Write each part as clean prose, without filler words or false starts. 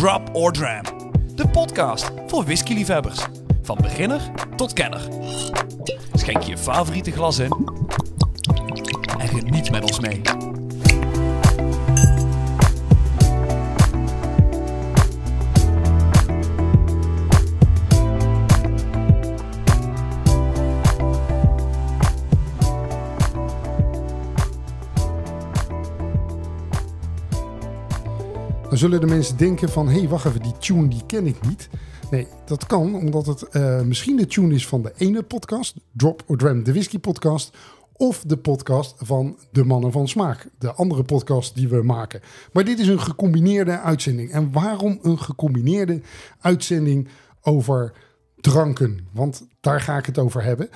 Drop or Dram. De podcast voor whiskyliefhebbers. Van beginner tot kenner. Schenk je favoriete glas in en geniet met ons mee. Dan zullen de mensen denken van, hé, wacht even, die tune die ken ik niet. Nee, dat kan, omdat het misschien de tune is van de ene podcast, Drop or Dram, de whisky podcast, of de podcast van de Mannen van Smaak, de andere podcast die we maken. Maar dit is een gecombineerde uitzending. En waarom een gecombineerde uitzending over dranken? Want daar ga ik het over hebben.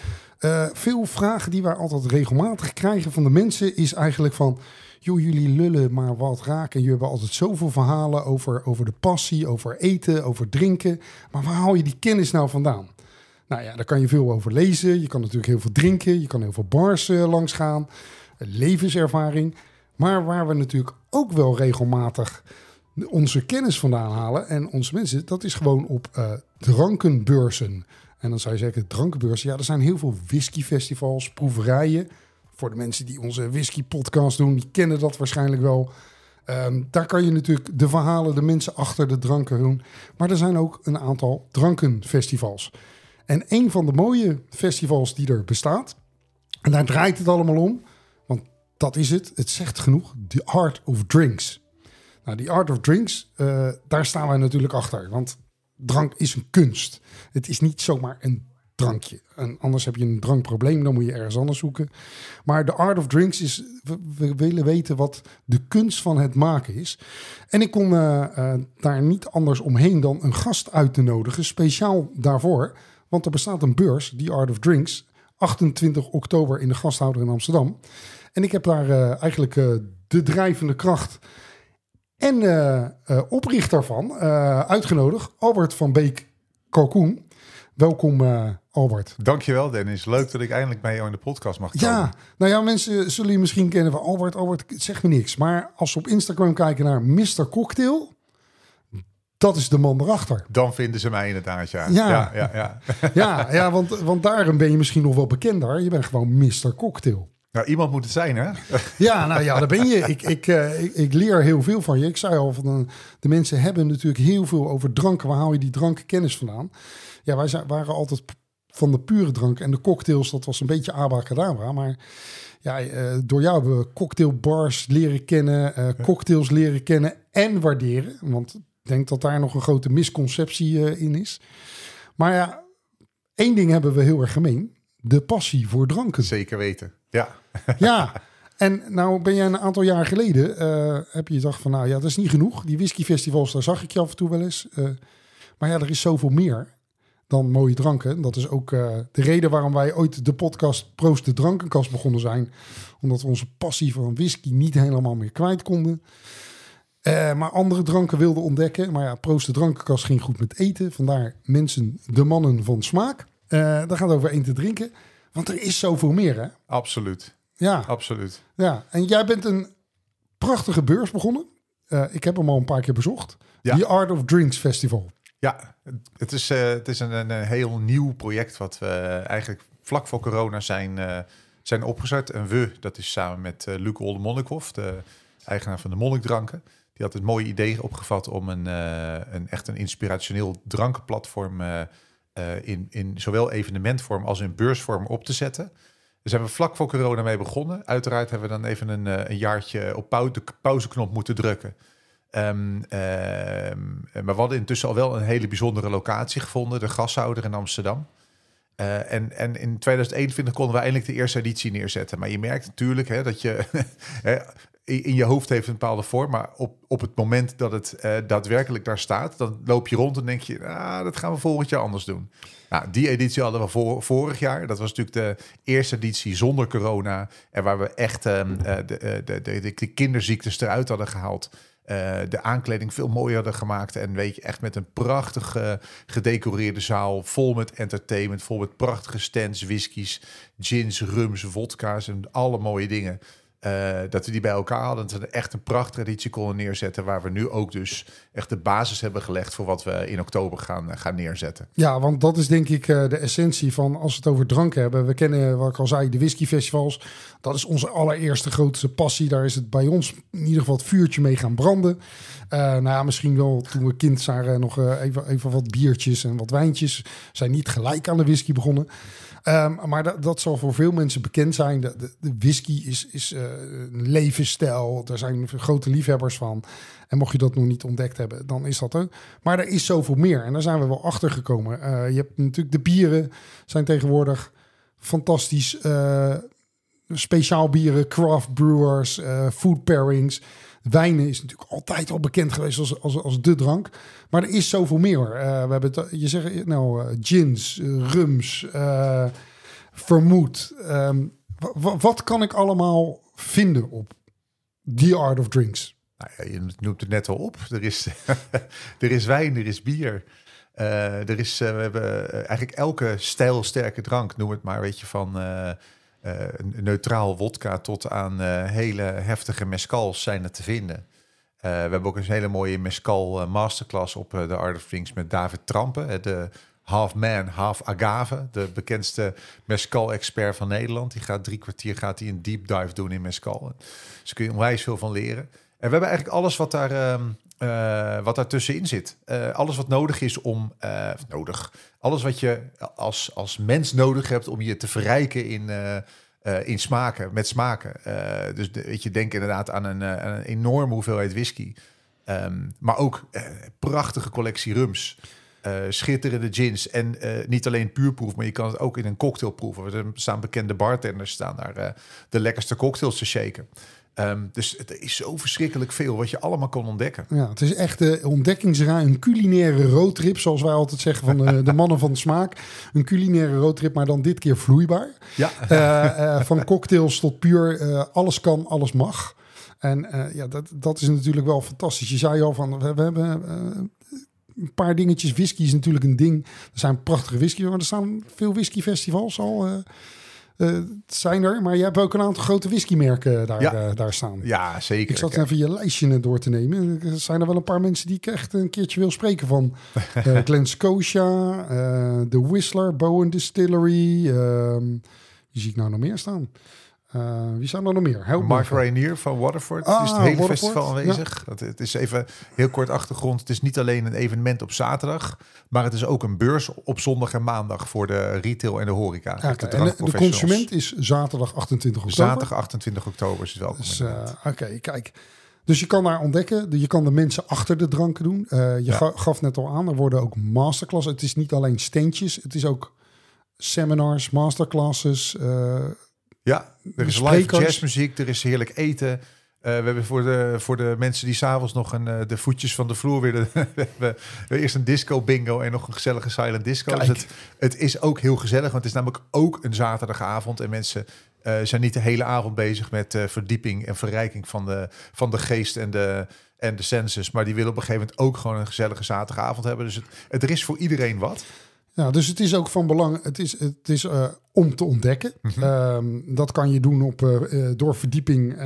Veel vragen die wij altijd regelmatig krijgen van de mensen is eigenlijk van, joh, jullie lullen maar wat raken. Jullie hebben altijd zoveel verhalen over de passie, over eten, over drinken. Maar waar haal je die kennis nou vandaan? Nou ja, daar kan je veel over lezen. Je kan natuurlijk heel veel drinken. Je kan heel veel bars langs gaan. Levenservaring. Maar waar we natuurlijk ook wel regelmatig onze kennis vandaan halen en onze mensen, dat is gewoon op drankenbeurzen. En dan zou je zeggen, drankenbeurzen. Ja, er zijn heel veel whiskyfestivals, proeverijen. Voor de mensen die onze whisky-podcast doen, die kennen dat waarschijnlijk wel. Daar kan je natuurlijk de verhalen, de mensen achter de dranken doen. Maar er zijn ook een aantal drankenfestivals. En een van de mooie festivals die er bestaat, en daar draait het allemaal om, want dat is het, het zegt genoeg, The Art of Drinks. Nou, The Art of Drinks, daar staan wij natuurlijk achter. Want drank is een kunst. Het is niet zomaar een drankje. En anders heb je een drankprobleem, dan moet je ergens anders zoeken. Maar The Art of Drinks is, we willen weten wat de kunst van het maken is. En ik kon daar niet anders omheen dan een gast uit te nodigen, speciaal daarvoor. Want er bestaat een beurs, The Art of Drinks, 28 oktober in de Gashouder in Amsterdam. En ik heb daar eigenlijk de drijvende kracht en oprichter van uitgenodigd, Albert van Beek Kalkoen. Welkom Albert. Dankjewel Dennis, leuk dat ik eindelijk bij jou in de podcast mag komen. Ja, nou ja, mensen zullen je misschien kennen van Albert zegt me niks. Maar als ze op Instagram kijken naar Mr. Cocktail, dat is de man erachter. Dan vinden ze mij inderdaad, ja. Ja, want daarom ben je misschien nog wel bekender. Je bent gewoon Mr. Cocktail. Nou, iemand moet het zijn, hè? Ja, nou ja, daar ben je. Ik leer heel veel van je. Ik zei al, van de mensen hebben natuurlijk heel veel over dranken. Waar haal je die drankenkennis vandaan? Ja, wij waren altijd van de pure drank. En de cocktails, dat was een beetje abracadabra. Maar ja, door jou hebben we cocktailbars leren kennen. Cocktails leren kennen en waarderen. Want ik denk dat daar nog een grote misconceptie in is. Maar ja, één ding hebben we heel erg gemeen. De passie voor dranken. Zeker weten, ja. Ja, en nou ben jij een aantal jaar geleden, heb je gedacht van, nou ja, dat is niet genoeg. Die whiskyfestivals, daar zag ik je af en toe wel eens. Maar ja, er is zoveel meer dan mooie dranken. Dat is ook de reden waarom wij ooit de podcast Proost de Drankenkast begonnen zijn. Omdat we onze passie voor een whisky niet helemaal meer kwijt konden. Maar andere dranken wilden ontdekken. Maar ja, Proost de Drankenkast ging goed met eten. Vandaar mensen, de mannen van smaak. Daar gaat het over één te drinken. Want er is zoveel meer, hè? Absoluut. Ja. Absoluut. Ja. En jij bent een prachtige beurs begonnen. Ik heb hem al een paar keer bezocht. Ja. The Art of Drinks festival. Ja, het is een heel nieuw project wat we eigenlijk vlak voor corona zijn opgezet. En we, dat is samen met Luc Oldenmonnikhoff, de eigenaar van de Monnikdranken. Die had het mooie idee opgevat om een inspirationeel drankenplatform in zowel evenementvorm als in beursvorm op te zetten. Daar zijn we vlak voor corona mee begonnen. Uiteraard hebben we dan even een jaartje op de pauzeknop moeten drukken. Maar we hadden intussen al wel een hele bijzondere locatie gevonden, de Gashouder in Amsterdam. En in 2021 konden we eindelijk de eerste editie neerzetten. Maar je merkt natuurlijk dat je in je hoofd heeft een bepaalde vorm, maar op het moment dat het daadwerkelijk daar staat, dan loop je rond en denk je, dat gaan we volgend jaar anders doen. Nou, die editie hadden we vorig jaar. Dat was natuurlijk de eerste editie zonder corona. En waar we echt de kinderziektes eruit hadden gehaald. De aankleding veel mooier hadden gemaakt. En weet je, echt met een prachtige gedecoreerde zaal. Vol met entertainment, vol met prachtige stands, whiskies, gins, rums, vodka's en alle mooie dingen. Dat we die bij elkaar hadden. Dat we echt een prachttraditie konden neerzetten. Waar we nu ook dus echt de basis hebben gelegd voor wat we in oktober gaan neerzetten. Ja, want dat is denk ik de essentie van als we het over drank hebben. We kennen, wat ik al zei, de whiskyfestivals. Dat is onze allereerste grootste passie. Daar is het bij ons in ieder geval het vuurtje mee gaan branden. Nou ja, misschien wel toen we kind waren nog even wat biertjes en wat wijntjes. Zijn niet gelijk aan de whisky begonnen. Maar dat zal voor veel mensen bekend zijn. De whisky is een levensstijl. Daar zijn grote liefhebbers van. En mocht je dat nog niet ontdekt hebben, dan is dat ook. Maar er is zoveel meer. En daar zijn we wel achter gekomen. Je hebt natuurlijk de bieren zijn tegenwoordig fantastisch. Speciaal bieren, craft brewers, food pairings. Wijnen is natuurlijk altijd al bekend geweest als de drank. Maar er is zoveel meer. We hebben gins, rums, vermoed. Wat kan ik allemaal vinden op The Art of Drinks? Nou ja, je noemt het net al op. Er is wijn, er is bier. We hebben eigenlijk elke stijl sterke drank, noem het maar, weet je, van... neutraal wodka tot aan hele heftige mezcals zijn er te vinden. We hebben ook een hele mooie mezcal masterclass op The Art of Drinks met David Trampen. De half man, half agave. De bekendste mezcal-expert van Nederland. Die gaat 3 kwartier een deep dive doen in mezcal. Dus kun je onwijs veel van leren. En we hebben eigenlijk alles wat daar tussenin zit. Alles wat nodig is alles wat je als mens nodig hebt om je te verrijken in smaken, met smaken. Dus denk inderdaad aan een enorme hoeveelheid whisky. Maar ook prachtige collectie rums. Schitterende gins. En niet alleen puurproef, maar je kan het ook in een cocktail proeven. Er staan bekende bartenders staan daar de lekkerste cocktails te shaken. Dus het is zo verschrikkelijk veel wat je allemaal kan ontdekken. Ja, het is echt een ontdekkingsreis, een culinaire roadtrip, zoals wij altijd zeggen van de mannen van de smaak. Een culinaire roadtrip, maar dan dit keer vloeibaar. Ja. Van cocktails tot puur, alles kan, alles mag. En dat is natuurlijk wel fantastisch. Je zei al van, we hebben... een paar dingetjes. Whisky is natuurlijk een ding. Er zijn prachtige whisky, maar er staan veel whiskyfestivals al. Zijn er, maar je hebt ook een aantal grote whiskymerken daar staan. Ja, zeker. Ik zat even je lijstje door te nemen. Er zijn er wel een paar mensen die ik echt een keertje wil spreken van. Glen Scotia, The Whistler, Bowmore Distillery. Wie zie ik nou nog meer staan? Wie zijn er nog meer? Mark Reynier van Waterford. Is het hele Waterford festival aanwezig. Ja. Het is even heel kort achtergrond. Het is niet alleen een evenement op zaterdag, maar het is ook een beurs op zondag en maandag voor de retail en de horeca. Ja, de consument is zaterdag 28 oktober. Zaterdag 28 oktober is het wel. Dus, kijk. Dus je kan daar ontdekken. Je kan de mensen achter de dranken doen. Gaf net al aan, er worden ook masterclasses. Het is niet alleen standjes. Het is ook seminars, masterclasses... Ja, er is live jazzmuziek, er is heerlijk eten. We hebben voor de mensen die s'avonds nog de voetjes van de vloer willen... we eerst een disco bingo en nog een gezellige silent disco. Dus het is ook heel gezellig, want het is namelijk ook een zaterdagavond... en mensen zijn niet de hele avond bezig met verdieping en verrijking van de geest en de senses. Maar die willen op een gegeven moment ook gewoon een gezellige zaterdagavond hebben. Dus er is voor iedereen wat... Ja, dus het is ook van belang, het is om te ontdekken. Mm-hmm. Dat kan je doen door verdieping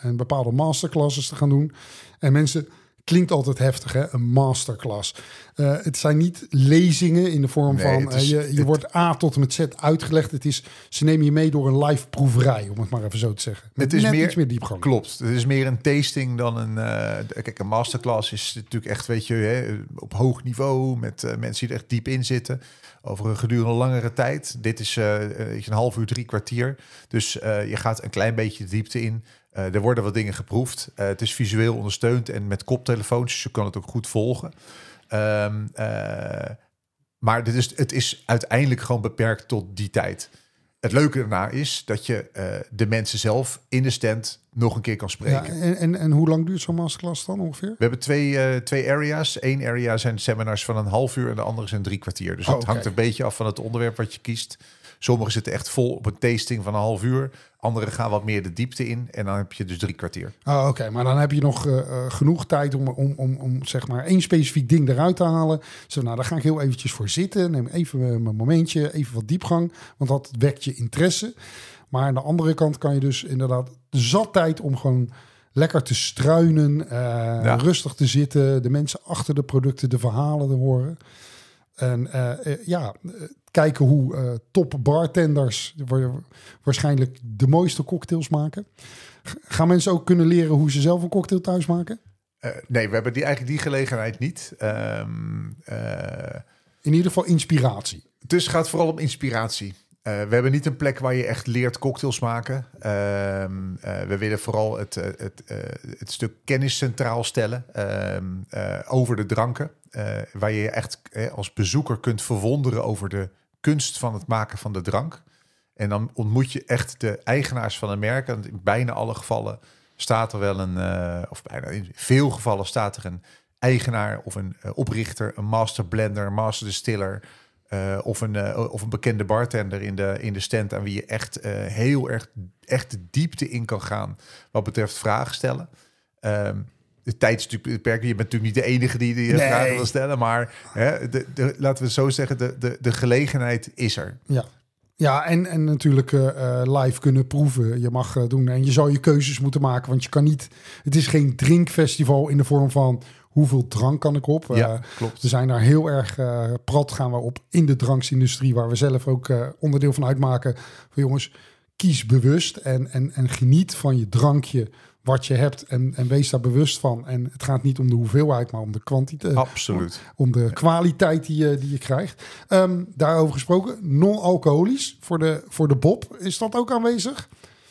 en bepaalde masterclasses te gaan doen. En mensen, klinkt altijd heftig, hè? Een masterclass. Het zijn niet lezingen in de vorm van... je wordt A tot en met Z uitgelegd. Het is, ze nemen je mee door een live proeverij, om het maar even zo te zeggen. Het is iets meer diepgang. Klopt, het is meer een tasting dan een... kijk, een masterclass is natuurlijk echt, weet je, hè, op hoog niveau... met mensen die er echt diep in zitten... over een gedurende langere tijd. Dit is een half uur, 3 kwartier. Dus je gaat een klein beetje de diepte in... er worden wat dingen geproefd. Het is visueel ondersteund en met koptelefoons, dus je kan het ook goed volgen. Maar het is uiteindelijk gewoon beperkt tot die tijd. Het leuke daarna is dat je de mensen zelf in de stand nog een keer kan spreken. Ja, en hoe lang duurt zo'n masterclass dan ongeveer? We hebben twee area's. Eén area zijn seminars van een half uur en de andere zijn 3 kwartier. Dus het hangt een beetje af van het onderwerp wat je kiest. Sommigen zitten echt vol op een tasting van een half uur. Anderen gaan wat meer de diepte in. En dan heb je dus 3 kwartier. Oké, maar dan heb je nog genoeg tijd om zeg maar één specifiek ding eruit te halen. Zo, nou, daar ga ik heel eventjes voor zitten. Neem even mijn momentje, even wat diepgang. Want dat wekt je interesse. Maar aan de andere kant kan je dus inderdaad zat tijd om gewoon lekker te struinen, rustig te zitten, de mensen achter de producten, de verhalen te horen. En kijken hoe top bartenders waarschijnlijk de mooiste cocktails maken. Gaan mensen ook kunnen leren hoe ze zelf een cocktail thuis maken? Nee, we hebben eigenlijk die gelegenheid niet. In ieder geval inspiratie. Dus het gaat vooral om inspiratie. We hebben niet een plek waar je echt leert cocktails maken. We willen vooral het stuk kennis centraal stellen over de dranken. Waar je echt als bezoeker kunt verwonderen over de kunst van het maken van de drank. En dan ontmoet je echt de eigenaars van de merken. Want in bijna alle gevallen staat er wel in veel gevallen staat er een eigenaar of een oprichter, een master blender, een master distiller. Of een bekende bartender in de stand aan wie je echt heel erg echt de diepte in kan gaan wat betreft vragen stellen. De tijd is natuurlijk beperkt. Je bent natuurlijk niet de enige die je vragen wil stellen, maar laten we het zo zeggen, de gelegenheid is er. Ja. Ja, en natuurlijk live kunnen proeven. Je mag doen en je zou je keuzes moeten maken, want je kan niet. Het is geen drinkfestival in de vorm van hoeveel drank kan ik op. Ja, klopt. We zijn daar heel erg prat gaan we op in de dranksindustrie, waar we zelf ook onderdeel van uitmaken. Van jongens, kies bewust en geniet van je drankje wat je hebt en wees daar bewust van. En het gaat niet om de hoeveelheid, maar om de kwantiteit. Absoluut. Om de kwaliteit die je krijgt. Daarover gesproken, non-alcoholisch voor de Bob. Is dat ook aanwezig?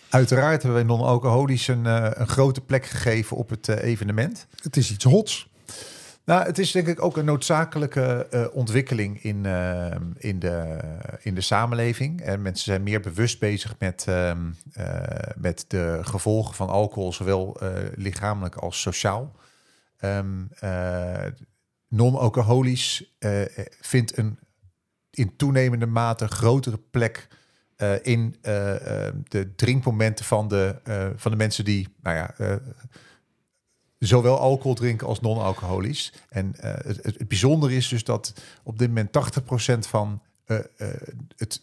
Uiteraard hebben wij non-alcoholisch een grote plek gegeven op het evenement. Het is iets hots. Nou, het is denk ik ook een noodzakelijke ontwikkeling in de samenleving. En mensen zijn meer bewust bezig met de gevolgen van alcohol, zowel lichamelijk als sociaal. Non-alcoholisch vindt een in toenemende mate grotere plek in de drinkmomenten van de mensen die, zowel alcohol drinken als non-alcoholisch. En het bijzondere is dus dat op dit moment 80% van het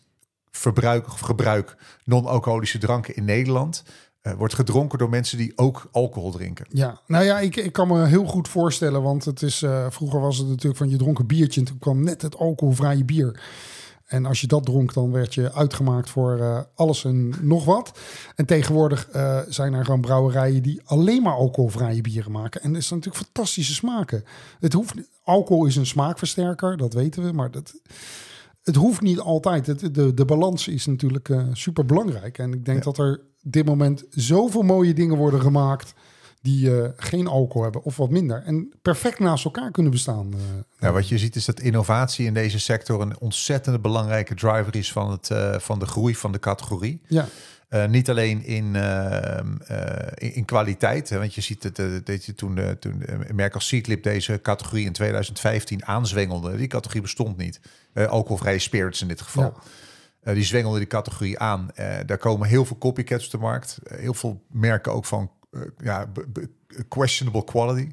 gebruik non-alcoholische dranken in Nederland wordt gedronken door mensen die ook alcohol drinken. Ja, nou ja, ik kan me heel goed voorstellen, want het is vroeger was het natuurlijk van je dronk een biertje en toen kwam net het alcoholvrije bier. En als je dat dronk, dan werd je uitgemaakt voor alles en nog wat. En tegenwoordig zijn er gewoon brouwerijen die alleen maar alcoholvrije bieren maken. En dat zijn natuurlijk fantastische smaken. Alcohol is een smaakversterker, dat weten we. Maar het hoeft niet altijd. De balans is natuurlijk superbelangrijk. En ik denk dat er op dit moment zoveel mooie dingen worden gemaakt die geen alcohol hebben of wat minder. En perfect naast elkaar kunnen bestaan. Wat je ziet is dat innovatie in deze sector een ontzettend belangrijke driver is van de groei van de categorie. Ja. Niet alleen in kwaliteit. Hè, want je ziet dat je toen merk als Seedlip deze categorie in 2015 aanzwengelde. Die categorie bestond niet. Alcoholvrije spirits in dit geval. Ja. Die zwengelde die categorie aan. Daar komen heel veel copycats op de markt. Heel veel merken ook van questionable quality.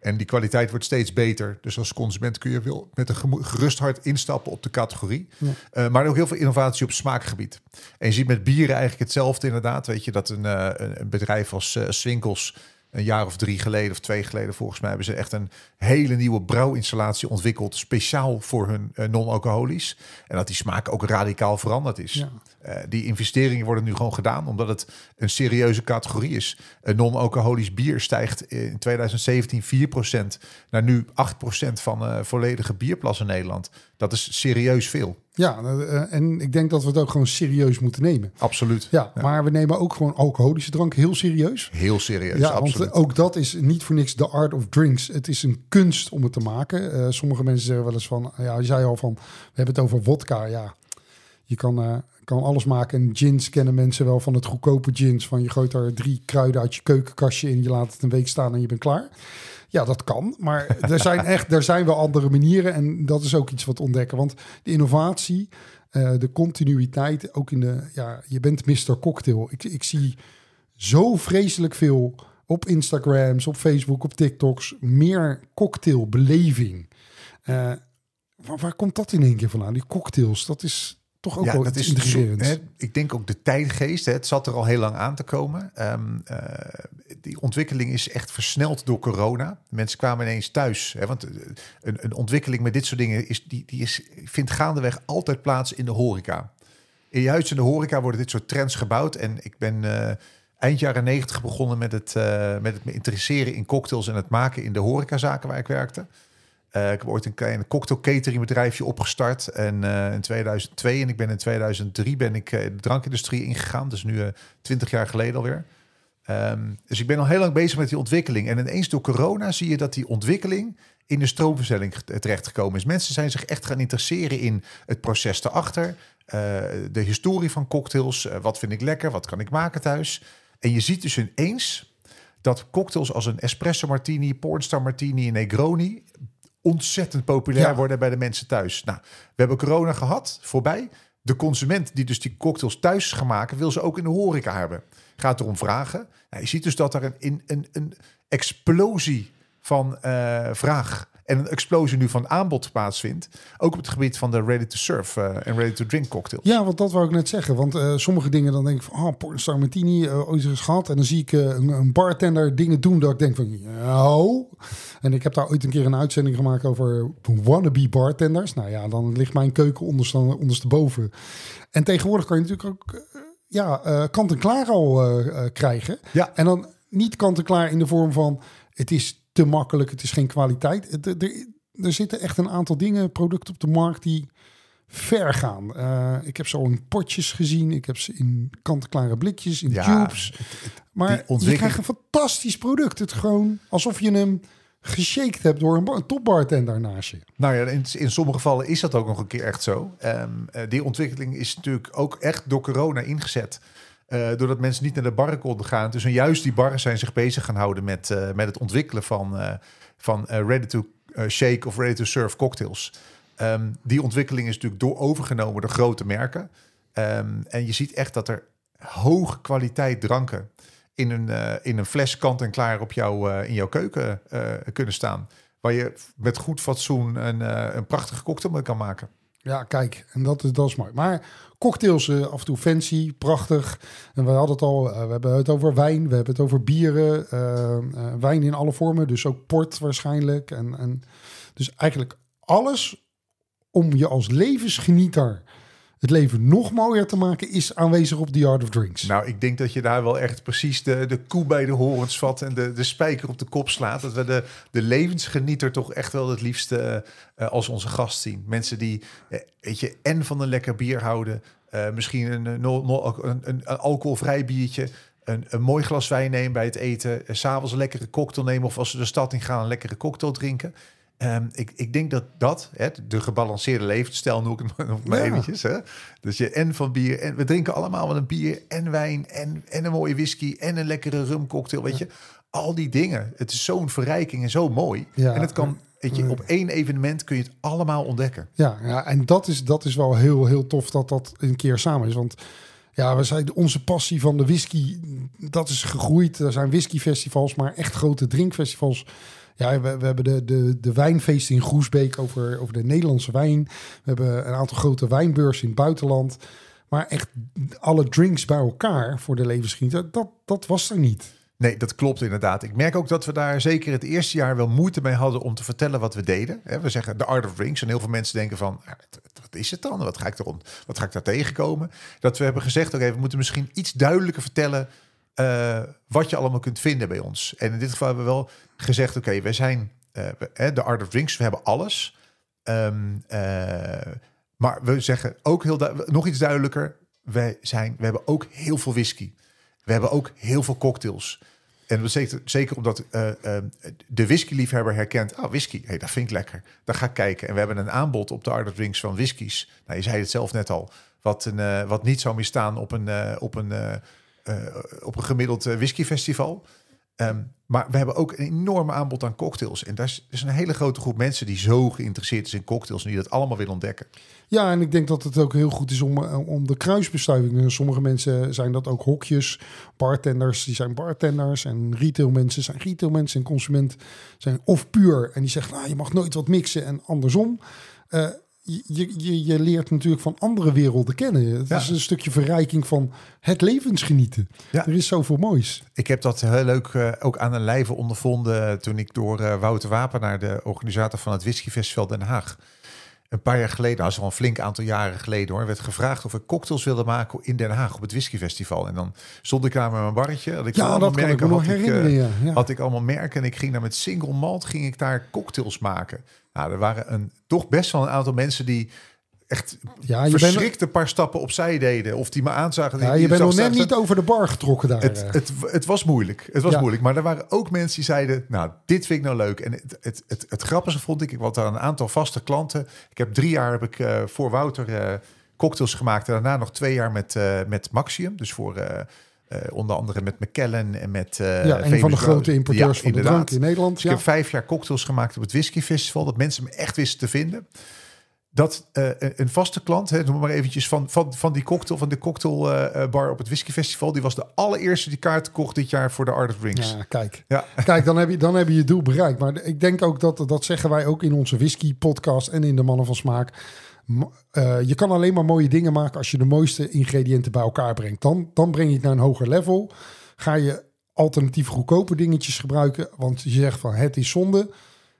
En die kwaliteit wordt steeds beter. Dus als consument kun je wel met een gerust hart instappen op de categorie. Ja. Maar ook heel veel innovatie op smaakgebied. En je ziet met bieren eigenlijk hetzelfde inderdaad. Weet je dat een bedrijf als Swinkels een jaar of 3 geleden of 2 geleden volgens mij hebben ze echt een hele nieuwe brouwinstallatie ontwikkeld speciaal voor hun non-alcoholisch. En dat die smaak ook radicaal veranderd is. Ja. Die investeringen worden nu gewoon gedaan omdat het een serieuze categorie is. Een non-alcoholisch bier stijgt in 2017 4% naar nu 8% van volledige bierplas in Nederland. Dat is serieus veel. Ja, en ik denk dat we het ook gewoon serieus moeten nemen. Absoluut. Ja, ja. Maar we nemen ook gewoon alcoholische drank heel serieus. Heel serieus, ja, absoluut. Want ook dat is niet voor niks The Art of Drinks. Het is een kunst om het te maken. Sommige mensen zeggen wel eens van, je zei al van, we hebben het over wodka. Ja, je kan alles maken. En gins kennen mensen wel van het goedkope gins. Van je gooit daar 3 kruiden uit je keukenkastje in. Je laat het een week staan en je bent klaar. Ja, dat kan. Maar er zijn wel andere manieren. En dat is ook iets wat ontdekken. Want de innovatie, de continuïteit, ook in de... Ja, je bent Mr. Cocktail. Ik zie zo vreselijk veel op Instagrams, op Facebook, op TikToks. Meer cocktailbeleving. Waar komt dat in één keer vandaan? Die cocktails, dat is... toch ook wel iets intrigerends. Ik denk ook de tijdgeest. Het zat er al heel lang aan te komen. Die ontwikkeling is echt versneld door corona. Mensen kwamen ineens thuis. Want een ontwikkeling met dit soort dingen vindt gaandeweg altijd plaats in de horeca. Juist in de horeca worden dit soort trends gebouwd. En ik ben eind jaren 90 begonnen met het me interesseren in cocktails en het maken in de horecazaken waar ik werkte. Ik heb ooit een klein cocktail cateringbedrijfje opgestart en in 2002 en ik ben in 2003 de drankindustrie ingegaan. Dus nu 20 jaar geleden alweer. Dus ik ben al heel lang bezig met die ontwikkeling. En ineens door corona zie je dat die ontwikkeling in de stroomversnelling terechtgekomen is. Mensen zijn zich echt gaan interesseren in het proces daarachter. De historie van cocktails. Wat vind ik lekker? Wat kan ik maken thuis? En je ziet dus ineens dat cocktails als een espresso martini, pornstar martini en Negroni ontzettend populair worden bij de mensen thuis. Nou, we hebben corona gehad, voorbij. De consument die dus die cocktails thuis gaat maken, wil ze ook in de horeca hebben. Gaat erom vragen. Nou, je ziet dus dat er een explosie van vraag en een explosie nu van aanbod plaatsvindt. Ook op het gebied van de ready-to-serve en ready-to-drink cocktails. Ja, want dat wou ik net zeggen. Want sommige dingen dan denk ik van, pornstar martini, ooit eens gehad. En dan zie ik een bartender dingen doen dat ik denk van, En ik heb daar ooit een keer een uitzending gemaakt over wannabe bartenders. Nou ja, dan ligt mijn keuken ondersteboven. En tegenwoordig kan je natuurlijk ook kant-en-klaar al krijgen. Ja. En dan niet kant-en-klaar in de vorm van, het is te makkelijk, het is geen kwaliteit. Er zitten echt een aantal dingen, producten op de markt die ver gaan. Ik heb ze al in potjes gezien, ik heb ze in kant-en-klare blikjes, in tubes. Maar je krijgt een fantastisch product. Het gewoon alsof je hem geshaked hebt door een topbartender naast je. Nou ja, in sommige gevallen is dat ook nog een keer echt zo. Die ontwikkeling is natuurlijk ook echt door corona ingezet. Doordat mensen niet naar de barren konden gaan. Dus en juist die barren zijn zich bezig gaan houden met het ontwikkelen van ready-to-shake of ready-to-serve cocktails. Die ontwikkeling is natuurlijk overgenomen door grote merken. En je ziet echt dat er hoge kwaliteit dranken in een fles kant-en-klaar op in jouw keuken kunnen staan. Waar je met goed fatsoen een prachtige cocktail mee kan maken. Ja, kijk, en dat is mooi. Maar cocktails af en toe fancy, prachtig. En we hadden het al, we hebben het over wijn, we hebben het over bieren. Wijn in alle vormen, dus ook port waarschijnlijk. En dus eigenlijk alles om je als levensgenieter het leven nog mooier te maken is aanwezig op The Art of Drinks. Nou, ik denk dat je daar wel echt precies de koe bij de horens vat en de spijker op de kop slaat. Dat we de levensgenieter toch echt wel het liefste als onze gast zien. Mensen die, van een lekker bier houden. Misschien een alcoholvrij biertje. Een mooi glas wijn nemen bij het eten. 's Avonds een lekkere cocktail nemen. Of als ze de stad in gaan, een lekkere cocktail drinken. Ik denk de gebalanceerde levensstijl noem ik het maar eventjes. Hè? Dus je van bier en we drinken allemaal wel een bier en wijn en een mooie whisky en een lekkere rumcocktail, weet je. Al die dingen. Het is zo'n verrijking en zo mooi. Ja, en het kan, op één evenement kun je het allemaal ontdekken. Ja en dat is wel heel, heel tof dat een keer samen is, want ja, we zeiden onze passie van de whisky, dat is gegroeid. Er zijn whiskyfestivals, maar echt grote drinkfestivals. Ja, we hebben de wijnfeesten in Groesbeek over de Nederlandse wijn. We hebben een aantal grote wijnbeurzen in het buitenland. Maar echt alle drinks bij elkaar voor de levensgenieter, dat was er niet. Nee, dat klopt inderdaad. Ik merk ook dat we daar zeker het eerste jaar wel moeite mee hadden om te vertellen wat we deden. We zeggen The Art of Drinks en heel veel mensen denken van, wat is het dan? Wat ga ik daar tegenkomen? Dat we hebben gezegd, oké, we moeten misschien iets duidelijker vertellen wat je allemaal kunt vinden bij ons. En in dit geval hebben we wel gezegd, oké, we zijn The Art of Drinks, we hebben alles. Maar we zeggen ook nog iets duidelijker, we hebben ook heel veel whisky. We hebben ook heel veel cocktails. En dat is zeker omdat de whiskyliefhebber herkent, whisky, dat vind ik lekker. Dan ga ik kijken. En we hebben een aanbod op The Art of Drinks van whiskies. Nou, je zei het zelf net al. Wat niet zou misstaan op een gemiddeld whiskyfestival. Maar we hebben ook een enorm aanbod aan cocktails. En daar is een hele grote groep mensen die zo geïnteresseerd is in cocktails en die dat allemaal willen ontdekken. Ja, en ik denk dat het ook heel goed is om de kruisbestuiving. Sommige mensen zijn dat ook hokjes. Bartenders, die zijn bartenders. En retailmensen zijn retailmensen. En consument zijn of puur. En die zegt, je mag nooit wat mixen. En andersom. Je leert natuurlijk van andere werelden kennen. Het is een stukje verrijking van het levensgenieten. Ja. Er is zoveel moois. Ik heb dat heel leuk ook aan een lijve ondervonden toen ik door Wouter Wapen, naar de organisator van het Whiskyfestival Den Haag, een paar jaar geleden, nou, dat is al een flink aantal jaren geleden hoor, werd gevraagd of ik cocktails wilde maken in Den Haag op het Whiskyfestival. En dan stond ik daar met mijn barretje. Had ik allemaal merken, kan ik me nog herinneren. Had ik allemaal merken en ik ging daar met single malt, ging ik daar cocktails maken. Nou, er waren toch best wel een aantal mensen die echt een paar stappen opzij deden. Of die me aanzagen. Ja, je bent nog net niet over de bar getrokken daar. Het was moeilijk. Het was moeilijk. Maar er waren ook mensen die zeiden, nou, dit vind ik nou leuk. En het grappige vond ik, want een aantal vaste klanten. Ik heb 3 jaar voor Wouter cocktails gemaakt. En daarna nog 2 jaar met Maxium. Dus voor onder andere met McKellen en met een van de grote importeurs van de drank in Nederland. Dus ik heb 5 jaar cocktails gemaakt op het Whisky Festival. Dat mensen me echt wisten te vinden. Dat een vaste klant, noem maar eventjes, van de cocktailbar op het Whiskyfestival, die was de allereerste die kaart kocht dit jaar voor de Art of Drinks. Ja, kijk. Ja. Kijk, dan heb je je doel bereikt. Maar ik denk ook dat zeggen wij ook in onze whisky-podcast en in de Mannen van Smaak. Je kan alleen maar mooie dingen maken als je de mooiste ingrediënten bij elkaar brengt. Dan breng je het naar een hoger level. Ga je alternatief goedkope dingetjes gebruiken, want je zegt van het is zonde.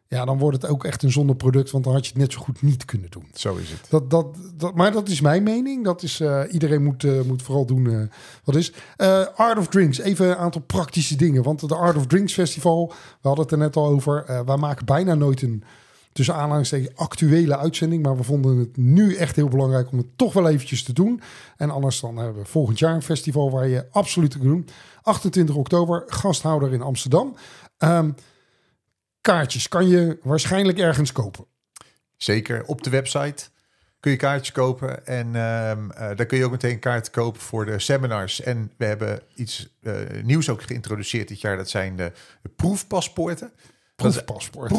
Ja, dan wordt het ook echt een zondeproduct, want dan had je het net zo goed niet kunnen doen. Zo is het. Maar dat is mijn mening. Dat is iedereen moet vooral doen wat is. Art of Drinks, even een aantal praktische dingen. Want de Art of Drinks Festival, we hadden het er net al over. Wij maken bijna nooit een, tussen aanhalingstekens, actuele uitzending. Maar we vonden het nu echt heel belangrijk om het toch wel eventjes te doen. En anders dan hebben we volgend jaar een festival waar je absoluut kunt doen. 28 oktober, Gashouder in Amsterdam. Kaartjes kan je waarschijnlijk ergens kopen. Zeker, op de website kun je kaartjes kopen. En daar kun je ook meteen kaarten kopen voor de seminars. En we hebben iets nieuws ook geïntroduceerd dit jaar. Dat zijn de proefpaspoorten.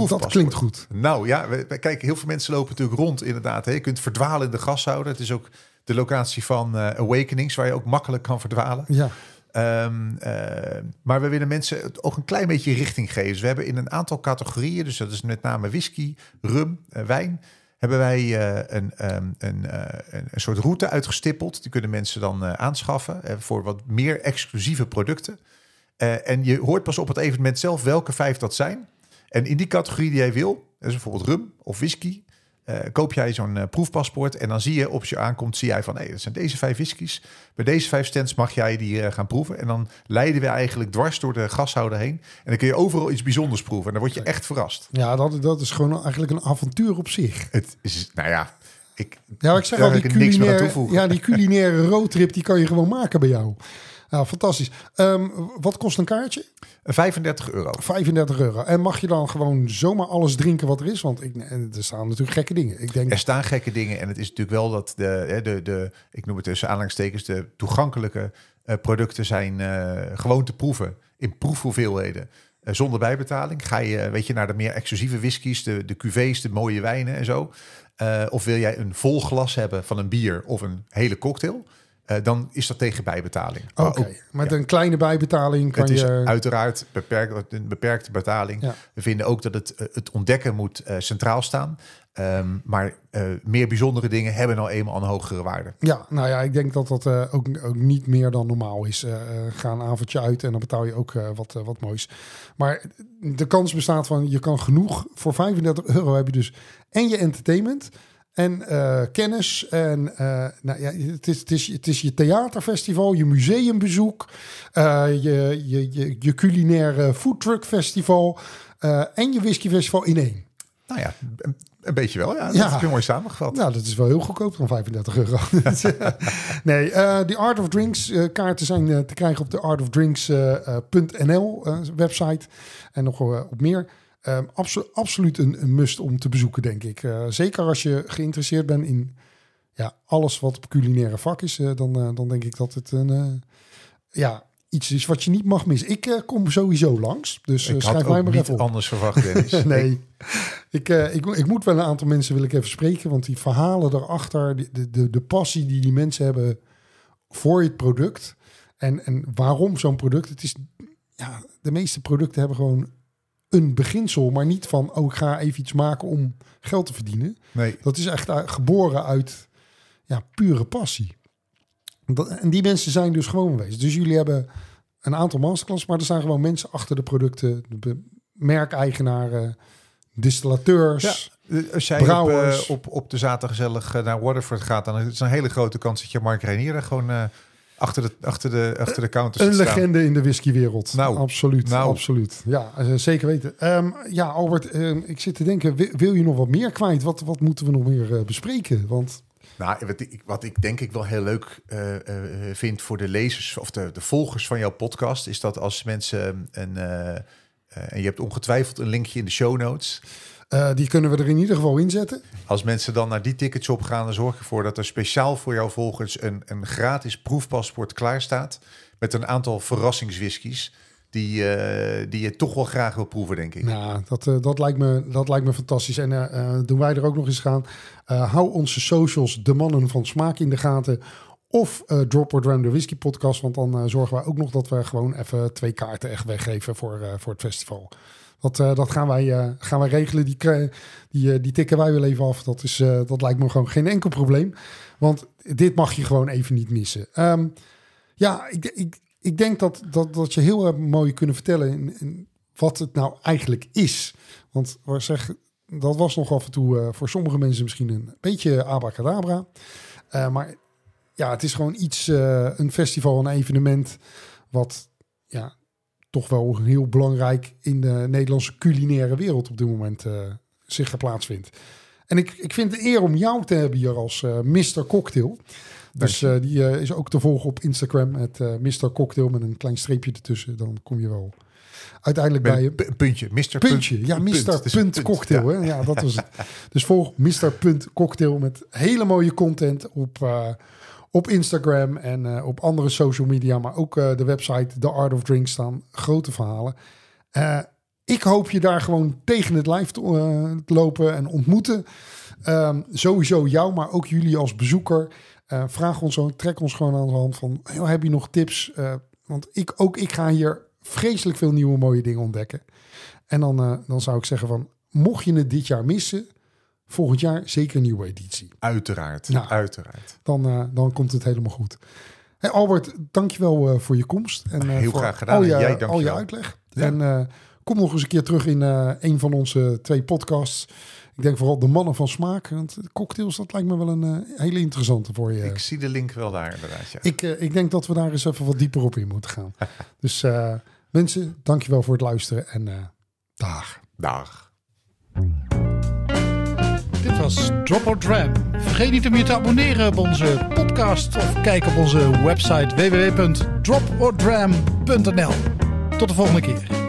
Dat klinkt goed. Nou ja, kijk, heel veel mensen lopen natuurlijk rond inderdaad. Hè. Je kunt verdwalen in de Gashouder. Het is ook de locatie van Awakenings, waar je ook makkelijk kan verdwalen. Ja. Maar we willen mensen ook een klein beetje richting geven. Dus we hebben in een aantal categorieën, dus dat is met name whisky, rum, wijn, hebben wij een soort route uitgestippeld. Die kunnen mensen dan aanschaffen voor wat meer exclusieve producten. En je hoort pas op het evenement zelf welke 5 dat zijn. En in die categorie die jij wil, dus bijvoorbeeld rum of whisky, koop jij zo'n proefpaspoort en dan zie je, op je aankomt, zie jij van hey, dat zijn deze 5 whiskies. Bij deze 5 stands mag jij die gaan proeven. En dan leiden we eigenlijk dwars door de Gashouder heen. En dan kun je overal iets bijzonders proeven. En dan word je echt verrast. Ja, dat is gewoon eigenlijk een avontuur op zich. Het is, nou ja, ik zeg al, die culinaire roadtrip die kan je gewoon maken bij jou. Nou, fantastisch. Wat kost een kaartje? €35. €35. En mag je dan gewoon zomaar alles drinken wat er is? Want er staan natuurlijk gekke dingen. Er staan gekke dingen. En het is natuurlijk wel dat de ik noem het tussen aanhalingstekens, de toegankelijke producten zijn gewoon te proeven. In proefhoeveelheden. Zonder bijbetaling. Ga je naar de meer exclusieve whiskies, de cuvées, de mooie wijnen en zo. Of wil jij een vol glas hebben van een bier of een hele cocktail? Dan is dat tegen bijbetaling. Oké, met een kleine bijbetaling kan je... Het is uiteraard een beperkte betaling. Ja. We vinden ook dat het ontdekken moet centraal staan. Maar meer bijzondere dingen hebben nou eenmaal een hogere waarde. Ja, nou ja, ik denk dat ook niet meer dan normaal is. Ga een avondje uit en dan betaal je ook wat moois. Maar de kans bestaat van, je kan genoeg. Voor €35 heb je dus en je entertainment... En kennis. En het is je theaterfestival, je museumbezoek, je culinaire foodtruckfestival en je whiskyfestival in één. Nou ja, een beetje wel. Ja, dat heb je mooi samengevat. Nou, dat is wel heel goedkoop dan €35. Nee, die Art of Drinks kaarten zijn te krijgen op de artofdrinks.nl website en nog op meer. Absoluut een must om te bezoeken, denk ik. Zeker als je geïnteresseerd bent in alles wat op culinaire vak is. Dan denk ik dat het iets is wat je niet mag missen. Ik kom sowieso langs, dus schrijf mij maar even op. Ik had ook niet anders verwacht, Dennis. Nee, ik moet wel een aantal mensen wil ik even spreken, want die verhalen daarachter, de passie die die mensen hebben voor het product en waarom zo'n product. Het is, de meeste producten hebben gewoon een beginsel, maar niet van, oh, ik ga even iets maken om geld te verdienen. Nee. Dat is echt geboren uit pure passie. En die mensen zijn dus gewoon geweest. Dus jullie hebben een aantal masterclass, maar er staan gewoon mensen achter de producten, de merkeigenaren, distillateurs, brouwers. Als jij op de zaterdag gezellig naar Waterford gaat, dan is een hele grote kans dat je Mark Reynier gewoon achter de counter zit. Een legende staan in de whiskywereld. Nou, absoluut. Ja, zeker weten. Albert, ik zit te denken, wil je nog wat meer kwijt? Wat moeten we nog meer bespreken? Want... Nou, wat ik denk ik wel heel leuk vind voor de lezers of de volgers van jouw podcast, is dat als mensen en je hebt ongetwijfeld een linkje in de show notes. Die kunnen we er in ieder geval inzetten. Als mensen dan naar die ticketshop gaan, dan zorg je ervoor dat er speciaal voor jouw volgers een gratis proefpaspoort klaarstaat met een aantal verrassingswhiskies die je toch wel graag wil proeven, denk ik. Nou, dat lijkt me fantastisch. En doen wij er ook nog eens gaan. Hou onze socials, de Mannen van Smaak, in de gaten. Of Drop or Dram, de whisky podcast. Want dan zorgen wij ook nog dat we gewoon even 2 kaarten echt weggeven voor het festival. Dat gaan wij regelen. Die tikken wij wel even af. Dat lijkt me gewoon geen enkel probleem. Want dit mag je gewoon even niet missen. Ik denk dat je heel mooi kunnen vertellen in wat het nou eigenlijk is. Want dat was nog af en toe voor sommige mensen misschien een beetje abracadabra. Maar ja, het is gewoon iets, een festival, een evenement, wat toch wel heel belangrijk in de Nederlandse culinaire wereld op dit moment zich plaatsvindt. En ik vind het eer om jou te hebben hier als Mr. Cocktail. Dus die is ook te volgen op Instagram. Het Mr. Cocktail met een klein streepje ertussen. Dan kom je wel uiteindelijk bij je. Puntje. Mr. Puntje. Ja, Mr. Punt Cocktail. Hè? Ja, dat was het. Dus volg Mr. Punt Cocktail met hele mooie content op Instagram en op andere social media. Maar ook de website The Art of Drinks staan grote verhalen. Ik hoop je daar gewoon tegen het lijf te lopen en ontmoeten. Sowieso jou, maar ook jullie als bezoeker. Vraag ons zo, trek ons gewoon aan de hand van... Joh, heb je nog tips? Want ik ga hier vreselijk veel nieuwe mooie dingen ontdekken. En dan zou ik zeggen van... Mocht je het dit jaar missen... Volgend jaar zeker een nieuwe editie. Uiteraard. Dan komt het helemaal goed. Hey Albert, dankjewel voor je komst. En, heel graag gedaan. Al je uitleg. Ja. En kom nog eens een keer terug in een van onze 2 podcasts. Ik denk vooral de Mannen van Smaak. Want cocktails, dat lijkt me wel een hele interessante voor je. Ik zie de link wel daar inderdaad. Ja. Ik denk dat we daar eens even wat dieper op in moeten gaan. Dus mensen, dankjewel voor het luisteren. En dag. Dit was Drop or Dram. Vergeet niet om je te abonneren op onze podcast. Of kijk op onze website www.dropordram.nl. Tot de volgende keer.